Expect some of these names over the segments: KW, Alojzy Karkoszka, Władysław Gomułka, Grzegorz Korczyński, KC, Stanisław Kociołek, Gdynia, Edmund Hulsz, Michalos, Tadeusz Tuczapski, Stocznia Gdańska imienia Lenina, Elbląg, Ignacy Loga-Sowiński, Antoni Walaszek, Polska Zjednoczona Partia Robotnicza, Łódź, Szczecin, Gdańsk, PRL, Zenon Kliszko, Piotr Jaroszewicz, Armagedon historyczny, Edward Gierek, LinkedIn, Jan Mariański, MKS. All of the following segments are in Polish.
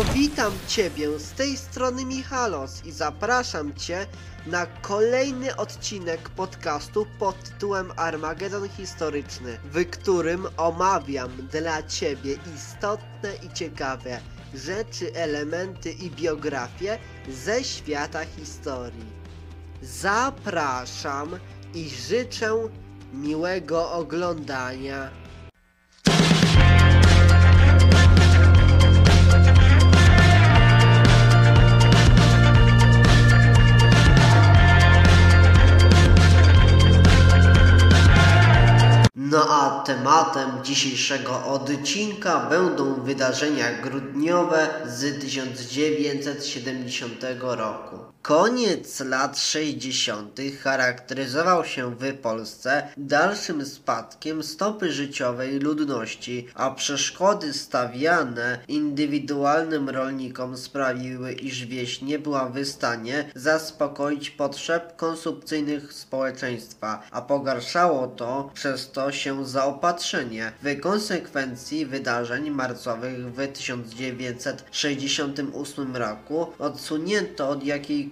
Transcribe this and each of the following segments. No witam Ciebie, z tej strony Michalos i zapraszam Cię na kolejny odcinek podcastu pod tytułem Armagedon historyczny, w którym omawiam dla Ciebie istotne i ciekawe rzeczy, elementy i biografie ze świata historii. Zapraszam i życzę miłego oglądania. No a tematem dzisiejszego odcinka będą wydarzenia grudniowe z 1970 roku. Koniec lat 60. charakteryzował się w Polsce dalszym spadkiem stopy życiowej ludności, a przeszkody stawiane indywidualnym rolnikom sprawiły, iż wieś nie była w stanie zaspokoić potrzeb konsumpcyjnych społeczeństwa, a pogarszało to przez to się zaopatrzenie. W konsekwencji wydarzeń marcowych w 1968 roku odsunięto od jakiegokolwiek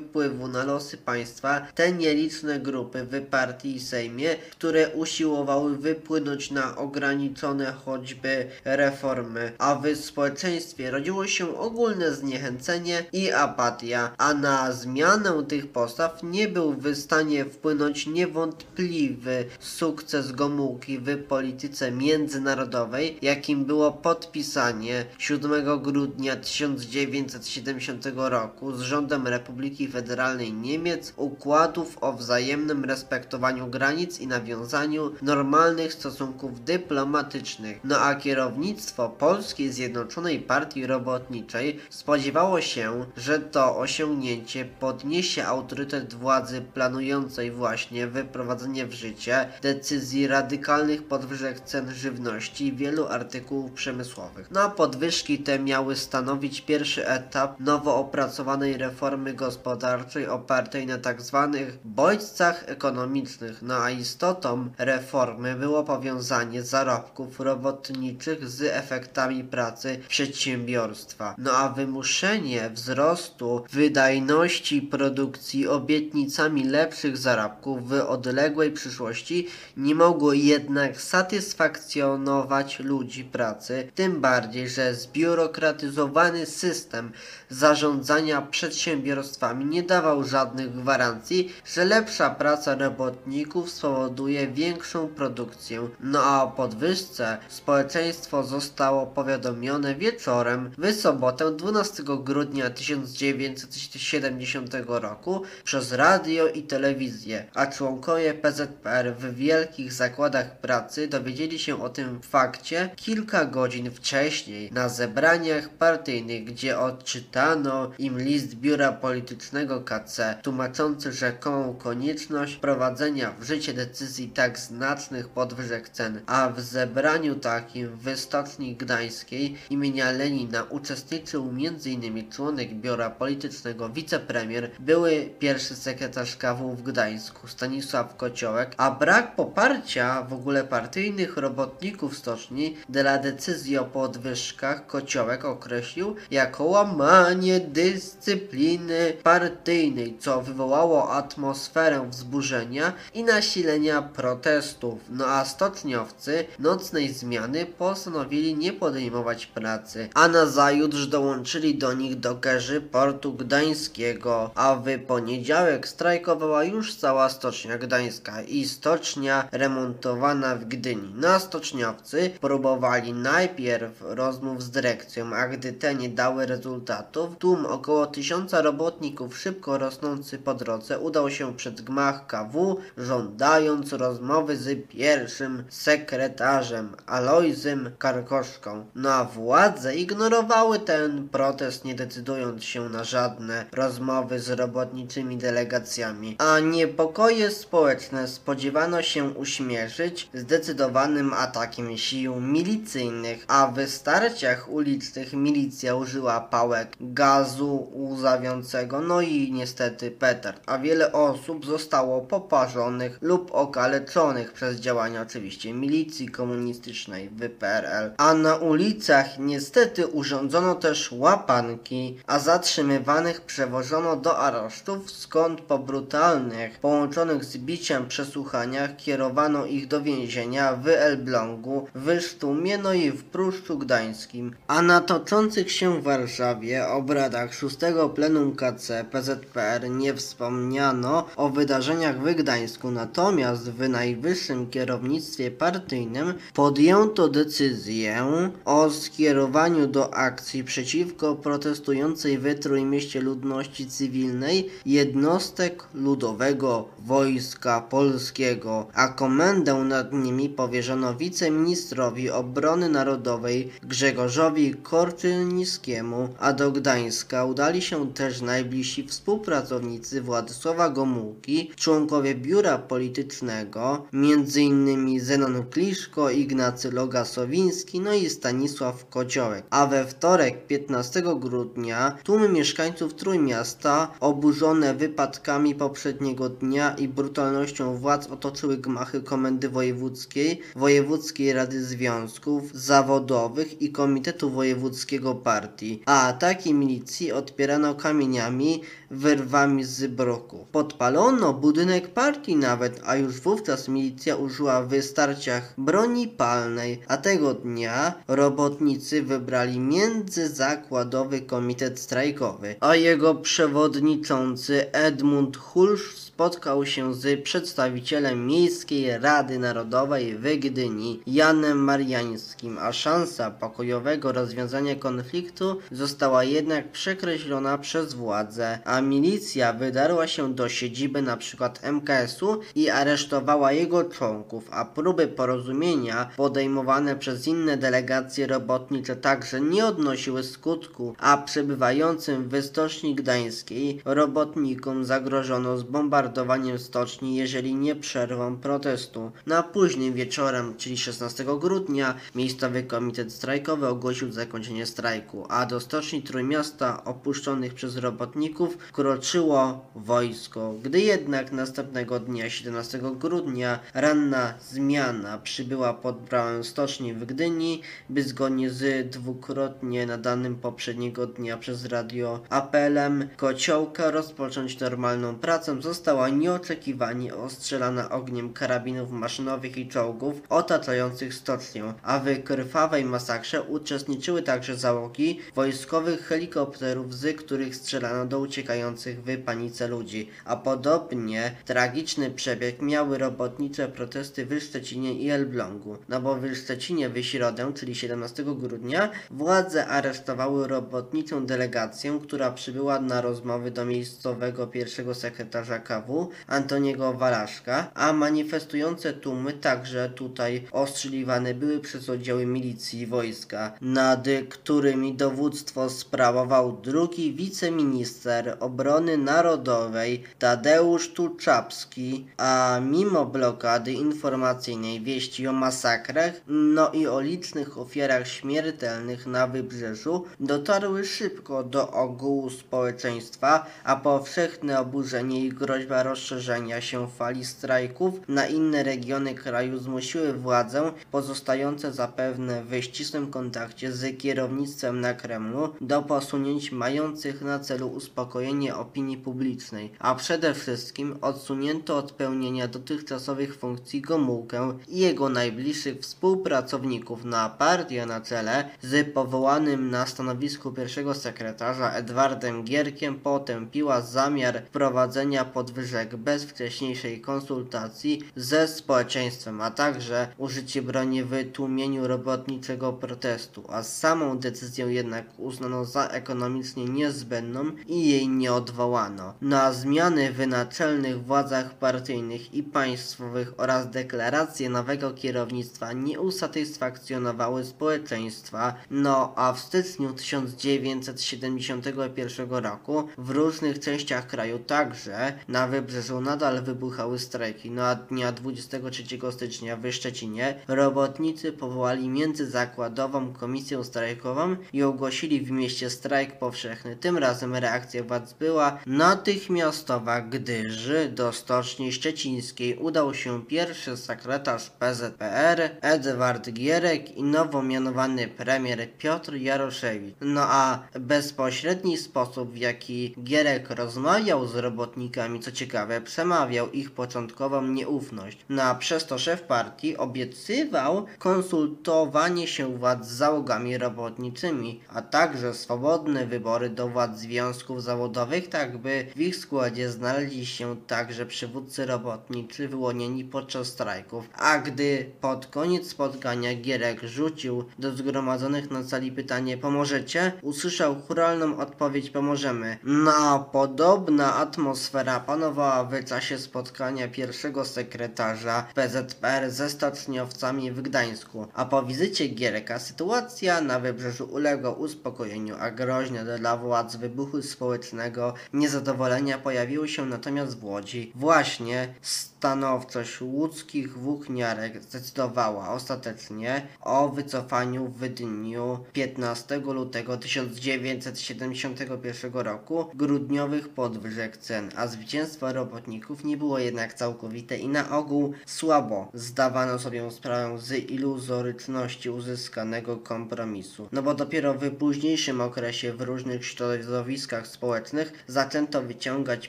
wpływu na losy państwa te nieliczne grupy w partii i sejmie, które usiłowały wypłynąć na ograniczone choćby reformy, a w społeczeństwie rodziło się ogólne zniechęcenie i apatia, a na zmianę tych postaw nie był w stanie wpłynąć niewątpliwy sukces Gomułki w polityce międzynarodowej, jakim było podpisanie 7 grudnia 1970 roku z rządem Republiki Federalnej Niemiec układów o wzajemnym respektowaniu granic i nawiązaniu normalnych stosunków dyplomatycznych. No a kierownictwo Polskiej Zjednoczonej Partii Robotniczej spodziewało się, że to osiągnięcie podniesie autorytet władzy planującej właśnie wyprowadzenie w życie decyzji radykalnych podwyżek cen żywności i wielu artykułów przemysłowych. No a podwyżki te miały stanowić pierwszy etap nowo opracowanej reformy gospodarczej opartej na tzw. bodźcach ekonomicznych. No a istotą reformy było powiązanie zarobków robotniczych z efektami pracy przedsiębiorstwa. No a wymuszenie wzrostu wydajności produkcji obietnicami lepszych zarobków w odległej przyszłości nie mogło jednak satysfakcjonować ludzi pracy, tym bardziej, że zbiurokratyzowany system zarządzania przedsiębiorstwami nie dawał żadnych gwarancji, że lepsza praca robotników spowoduje większą produkcję. No a o podwyżce społeczeństwo zostało powiadomione wieczorem w sobotę 12 grudnia 1970 roku przez radio i telewizję, a członkowie PZPR w wielkich zakładach pracy dowiedzieli się o tym fakcie kilka godzin wcześniej na zebraniach partyjnych, gdzie odczytano im list biura politycznego KC tłumaczący rzekomą konieczność wprowadzenia w życie decyzji tak znacznych podwyżek cen, a w zebraniu takim w Stoczni Gdańskiej imienia Lenina uczestniczył m.in. członek biura politycznego, wicepremier, były pierwszy sekretarz KW w Gdańsku Stanisław Kociołek, a brak poparcia w ogóle partyjnych robotników Stoczni dla decyzji o podwyżkach Kociołek określił jako łamanie dyscypliny partyjnej, co wywołało atmosferę wzburzenia i nasilenia protestów. No a stoczniowcy nocnej zmiany postanowili nie podejmować pracy, a nazajutrz dołączyli do nich dokerzy portu gdańskiego, a w poniedziałek strajkowała już cała Stocznia Gdańska i stocznia remontowana w Gdyni. No a stoczniowcy próbowali najpierw rozmów z dyrekcją, a gdy te nie dały rezultatów, tłum około 1000 robotników szybko rosnący po drodze udał się przed gmach KW, żądając rozmowy z pierwszym sekretarzem Alojzym Karkoszką. No a władze ignorowały ten protest, nie decydując się na żadne rozmowy z robotniczymi delegacjami, a niepokoje społeczne spodziewano się uśmierzyć. cieszyć zdecydowanym atakiem sił milicyjnych, a w starciach ulicznych milicja użyła pałek, gazu łzawiącego, no i niestety petard, a wiele osób zostało poparzonych lub okaleczonych przez działania oczywiście milicji komunistycznej w PRL. A na ulicach niestety urządzono też łapanki, a zatrzymywanych przewożono do aresztów, skąd po brutalnych, połączonych z biciem przesłuchaniach kierowano ich do więzienia w Elblągu, w Sztumie, no i w Pruszczu Gdańskim. A na toczących się w Warszawie obradach 6 Plenum KC PZPR nie wspomniano o wydarzeniach w Gdańsku, natomiast w najwyższym kierownictwie partyjnym podjęto decyzję o skierowaniu do akcji przeciwko protestującej w Trójmieście ludności cywilnej jednostek Ludowego Wojska Polskiego, a komendę nad nimi powierzono wiceministrowi obrony narodowej Grzegorzowi Korczyńskiemu, a do Gdańska udali się też najbliżsi współpracownicy Władysława Gomułki, członkowie biura politycznego, m.in. Zenon Kliszko, Ignacy Loga-Sowiński, no i Stanisław Kociołek. A we wtorek 15 grudnia tłumy mieszkańców Trójmiasta, oburzone wypadkami poprzedniego dnia i brutalnością władz, otoczyły gmachy Komendy Wojewódzkiej, Wojewódzkiej Rady Związków Zawodowych i Komitetu Wojewódzkiego Partii, a ataki milicji odpierano kamieniami, wyrwami z bruku. Podpalono budynek partii nawet, a już wówczas milicja użyła w starciach broni palnej, a tego dnia robotnicy wybrali Międzyzakładowy Komitet Strajkowy, a jego przewodniczący Edmund Hulsz spotkał się z przedstawicielem Miejskiej Rady Narodowej w Gdyni, Janem Mariańskim, a szansa pokojowego rozwiązania konfliktu została jednak przekreślona przez władzę, a milicja wydarła się do siedziby np. MKS-u i aresztowała jego członków, a próby porozumienia podejmowane przez inne delegacje robotnicze także nie odnosiły skutku, a przebywającym w Stoczni Gdańskiej robotnikom zagrożono zbombardowaniem stoczni, jeżeli nie przerwą protestu. Na późnym wieczorem, czyli 16 grudnia, Miejscowy Komitet Strajkowy ogłosił zakończenie strajku, a do stoczni Trójmiasta opuszczonych przez robotników kroczyło wojsko. Gdy jednak następnego dnia, 17 grudnia, ranna zmiana przybyła pod bramę stoczni w Gdyni, by zgodnie z dwukrotnie nadanym poprzedniego dnia przez radio apelem Kociołka rozpocząć normalną pracę, została nieoczekiwanie ostrzelana ogniem karabinów maszynowych i czołgów otaczających stocznię, a w krwawej masakrze uczestniczyły także załogi wojskowych helikopterów, z których strzelano do uciekających w panice ludzi, a podobnie tragiczny przebieg miały robotnicze protesty w Szczecinie i Elblągu, no bo w Szczecinie w środę, czyli 17 grudnia, władze aresztowały robotniczą delegację, która przybyła na rozmowy do miejscowego pierwszego sekretarza KW Antoniego Walaszka, a manifestujące tłumy także tutaj ostrzeliwane były przez oddziały milicji i wojska, nad którymi dowództwo sprawował drugi wiceminister obrony narodowej Tadeusz Tuczapski, a mimo blokady informacyjnej, wieści o masakrach, no i o licznych ofiarach śmiertelnych na Wybrzeżu dotarły szybko do ogółu społeczeństwa, a powszechne oburzenie i groźba rozszerzenia się fali strajków na inne regiony kraju zmusiły władze pozostające zapewne w ścisłym kontakcie z kierownictwem na Kremlu do posunięć mających na celu uspokojenie opinii publicznej, a przede wszystkim odsunięto od pełnienia dotychczasowych funkcji Gomułkę i jego najbliższych współpracowników na partię na czele z powołanym na stanowisku pierwszego sekretarza Edwardem Gierkiem potępiła zamiar wprowadzenia podwyżek bez wcześniejszej konsultacji ze społeczeństwem, a także użycie broni w tłumieniu robotniczego protestu, a samą decyzję jednak uznano za ekonomicznie niezbędną i jej nie odwołano. Na zmiany w naczelnych władzach partyjnych i państwowych oraz deklaracje nowego kierownictwa nie usatysfakcjonowały społeczeństwa, no a w styczniu 1971 roku w różnych częściach kraju, także na Wybrzeżu, nadal wybuchały strajki. No a dnia 20 23 stycznia w Szczecinie robotnicy powołali międzyzakładową komisję strajkową i ogłosili w mieście strajk powszechny. Tym razem reakcja władz była natychmiastowa, gdyż do Stoczni Szczecińskiej udał się pierwszy sekretarz PZPR Edward Gierek i nowo mianowany premier Piotr Jaroszewicz. No a bezpośredni sposób, w jaki Gierek rozmawiał z robotnikami, co ciekawe, przemawiał ich początkową nieufność. No a przez to szef partii obiecywał konsultowanie się władz z załogami robotniczymi, a także swobodne wybory do władz związków zawodowych, tak by w ich składzie znaleźli się także przywódcy robotniczy wyłonieni podczas strajków. A gdy pod koniec spotkania Gierek rzucił do zgromadzonych na sali pytanie: pomożecie? Usłyszał churalną odpowiedź: pomożemy. No a podobna atmosfera panowała w czasie spotkania pierwszego sekretarza PZPR ze stoczniowcami w Gdańsku. A po wizycie Giereka sytuacja na Wybrzeżu uległa uspokojeniu, a groźne dla władz wybuchu społecznego niezadowolenia pojawiły się natomiast w Łodzi. Właśnie stanowczość łódzkich włókniarek zdecydowała ostatecznie o wycofaniu w dniu 15 lutego 1971 roku grudniowych podwyżek cen, a zwycięstwo robotników nie było jednak całkowite i na ogół słabo zdawano sobie sprawę z iluzoryczności uzyskanego kompromisu. No bo dopiero w późniejszym okresie w różnych środowiskach społecznych zaczęto wyciągać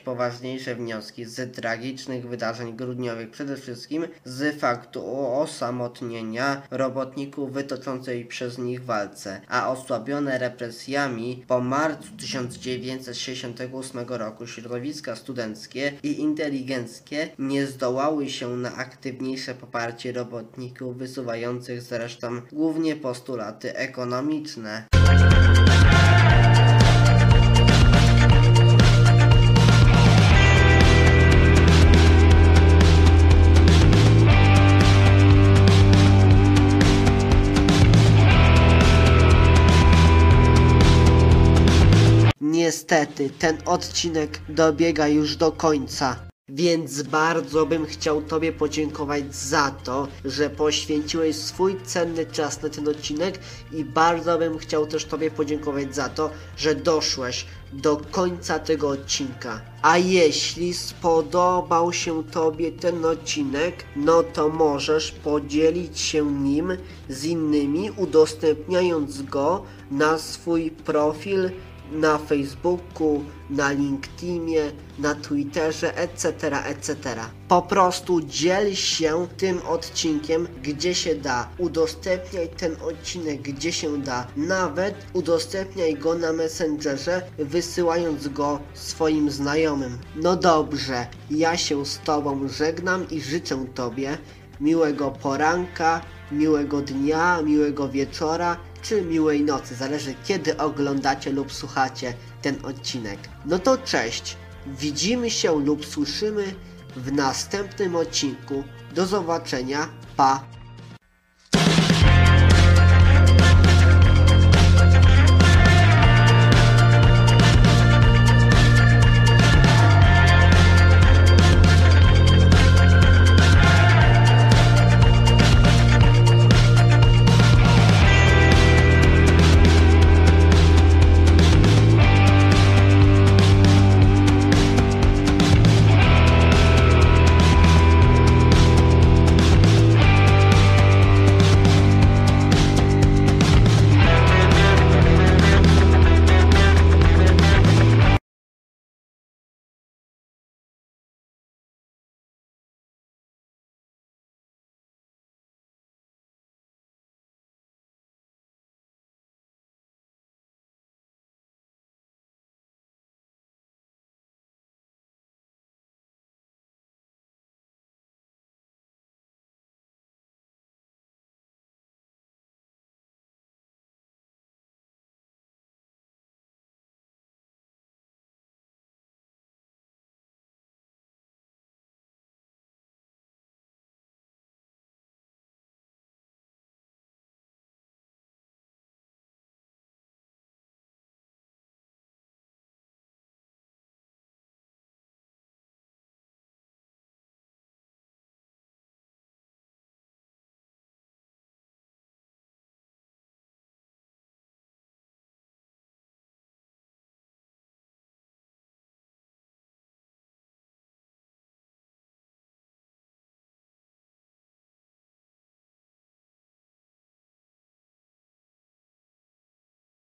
poważniejsze wnioski z tragicznych wydarzeń grudniowych, przede wszystkim z faktu osamotnienia robotników wytoczonej przez nich walce, a osłabione represjami po marcu 1968 roku środowiska studenckie i inteligenckie nie zdołały się na aktywniejsze poparcie robotników, wysuwających zresztą głównie postulaty ekonomiczne. Niestety, ten odcinek dobiega już do końca. Więc bardzo bym chciał Tobie podziękować za to, że poświęciłeś swój cenny czas na ten odcinek, i bardzo bym chciał też Tobie podziękować za to, że doszłeś do końca tego odcinka. A jeśli spodobał się Tobie ten odcinek, no to możesz podzielić się nim z innymi, udostępniając go na swój profil na Facebooku, na LinkedInie, na Twitterze, etc., etc. Po prostu dziel się tym odcinkiem, gdzie się da. Udostępniaj ten odcinek, gdzie się da. Nawet udostępniaj go na Messengerze, wysyłając go swoim znajomym. No dobrze, ja się z Tobą żegnam i życzę Tobie miłego poranka, miłego dnia, miłego wieczora czy miłej nocy, zależy kiedy oglądacie lub słuchacie ten odcinek. No to cześć, widzimy się lub słyszymy w następnym odcinku. Do zobaczenia, pa!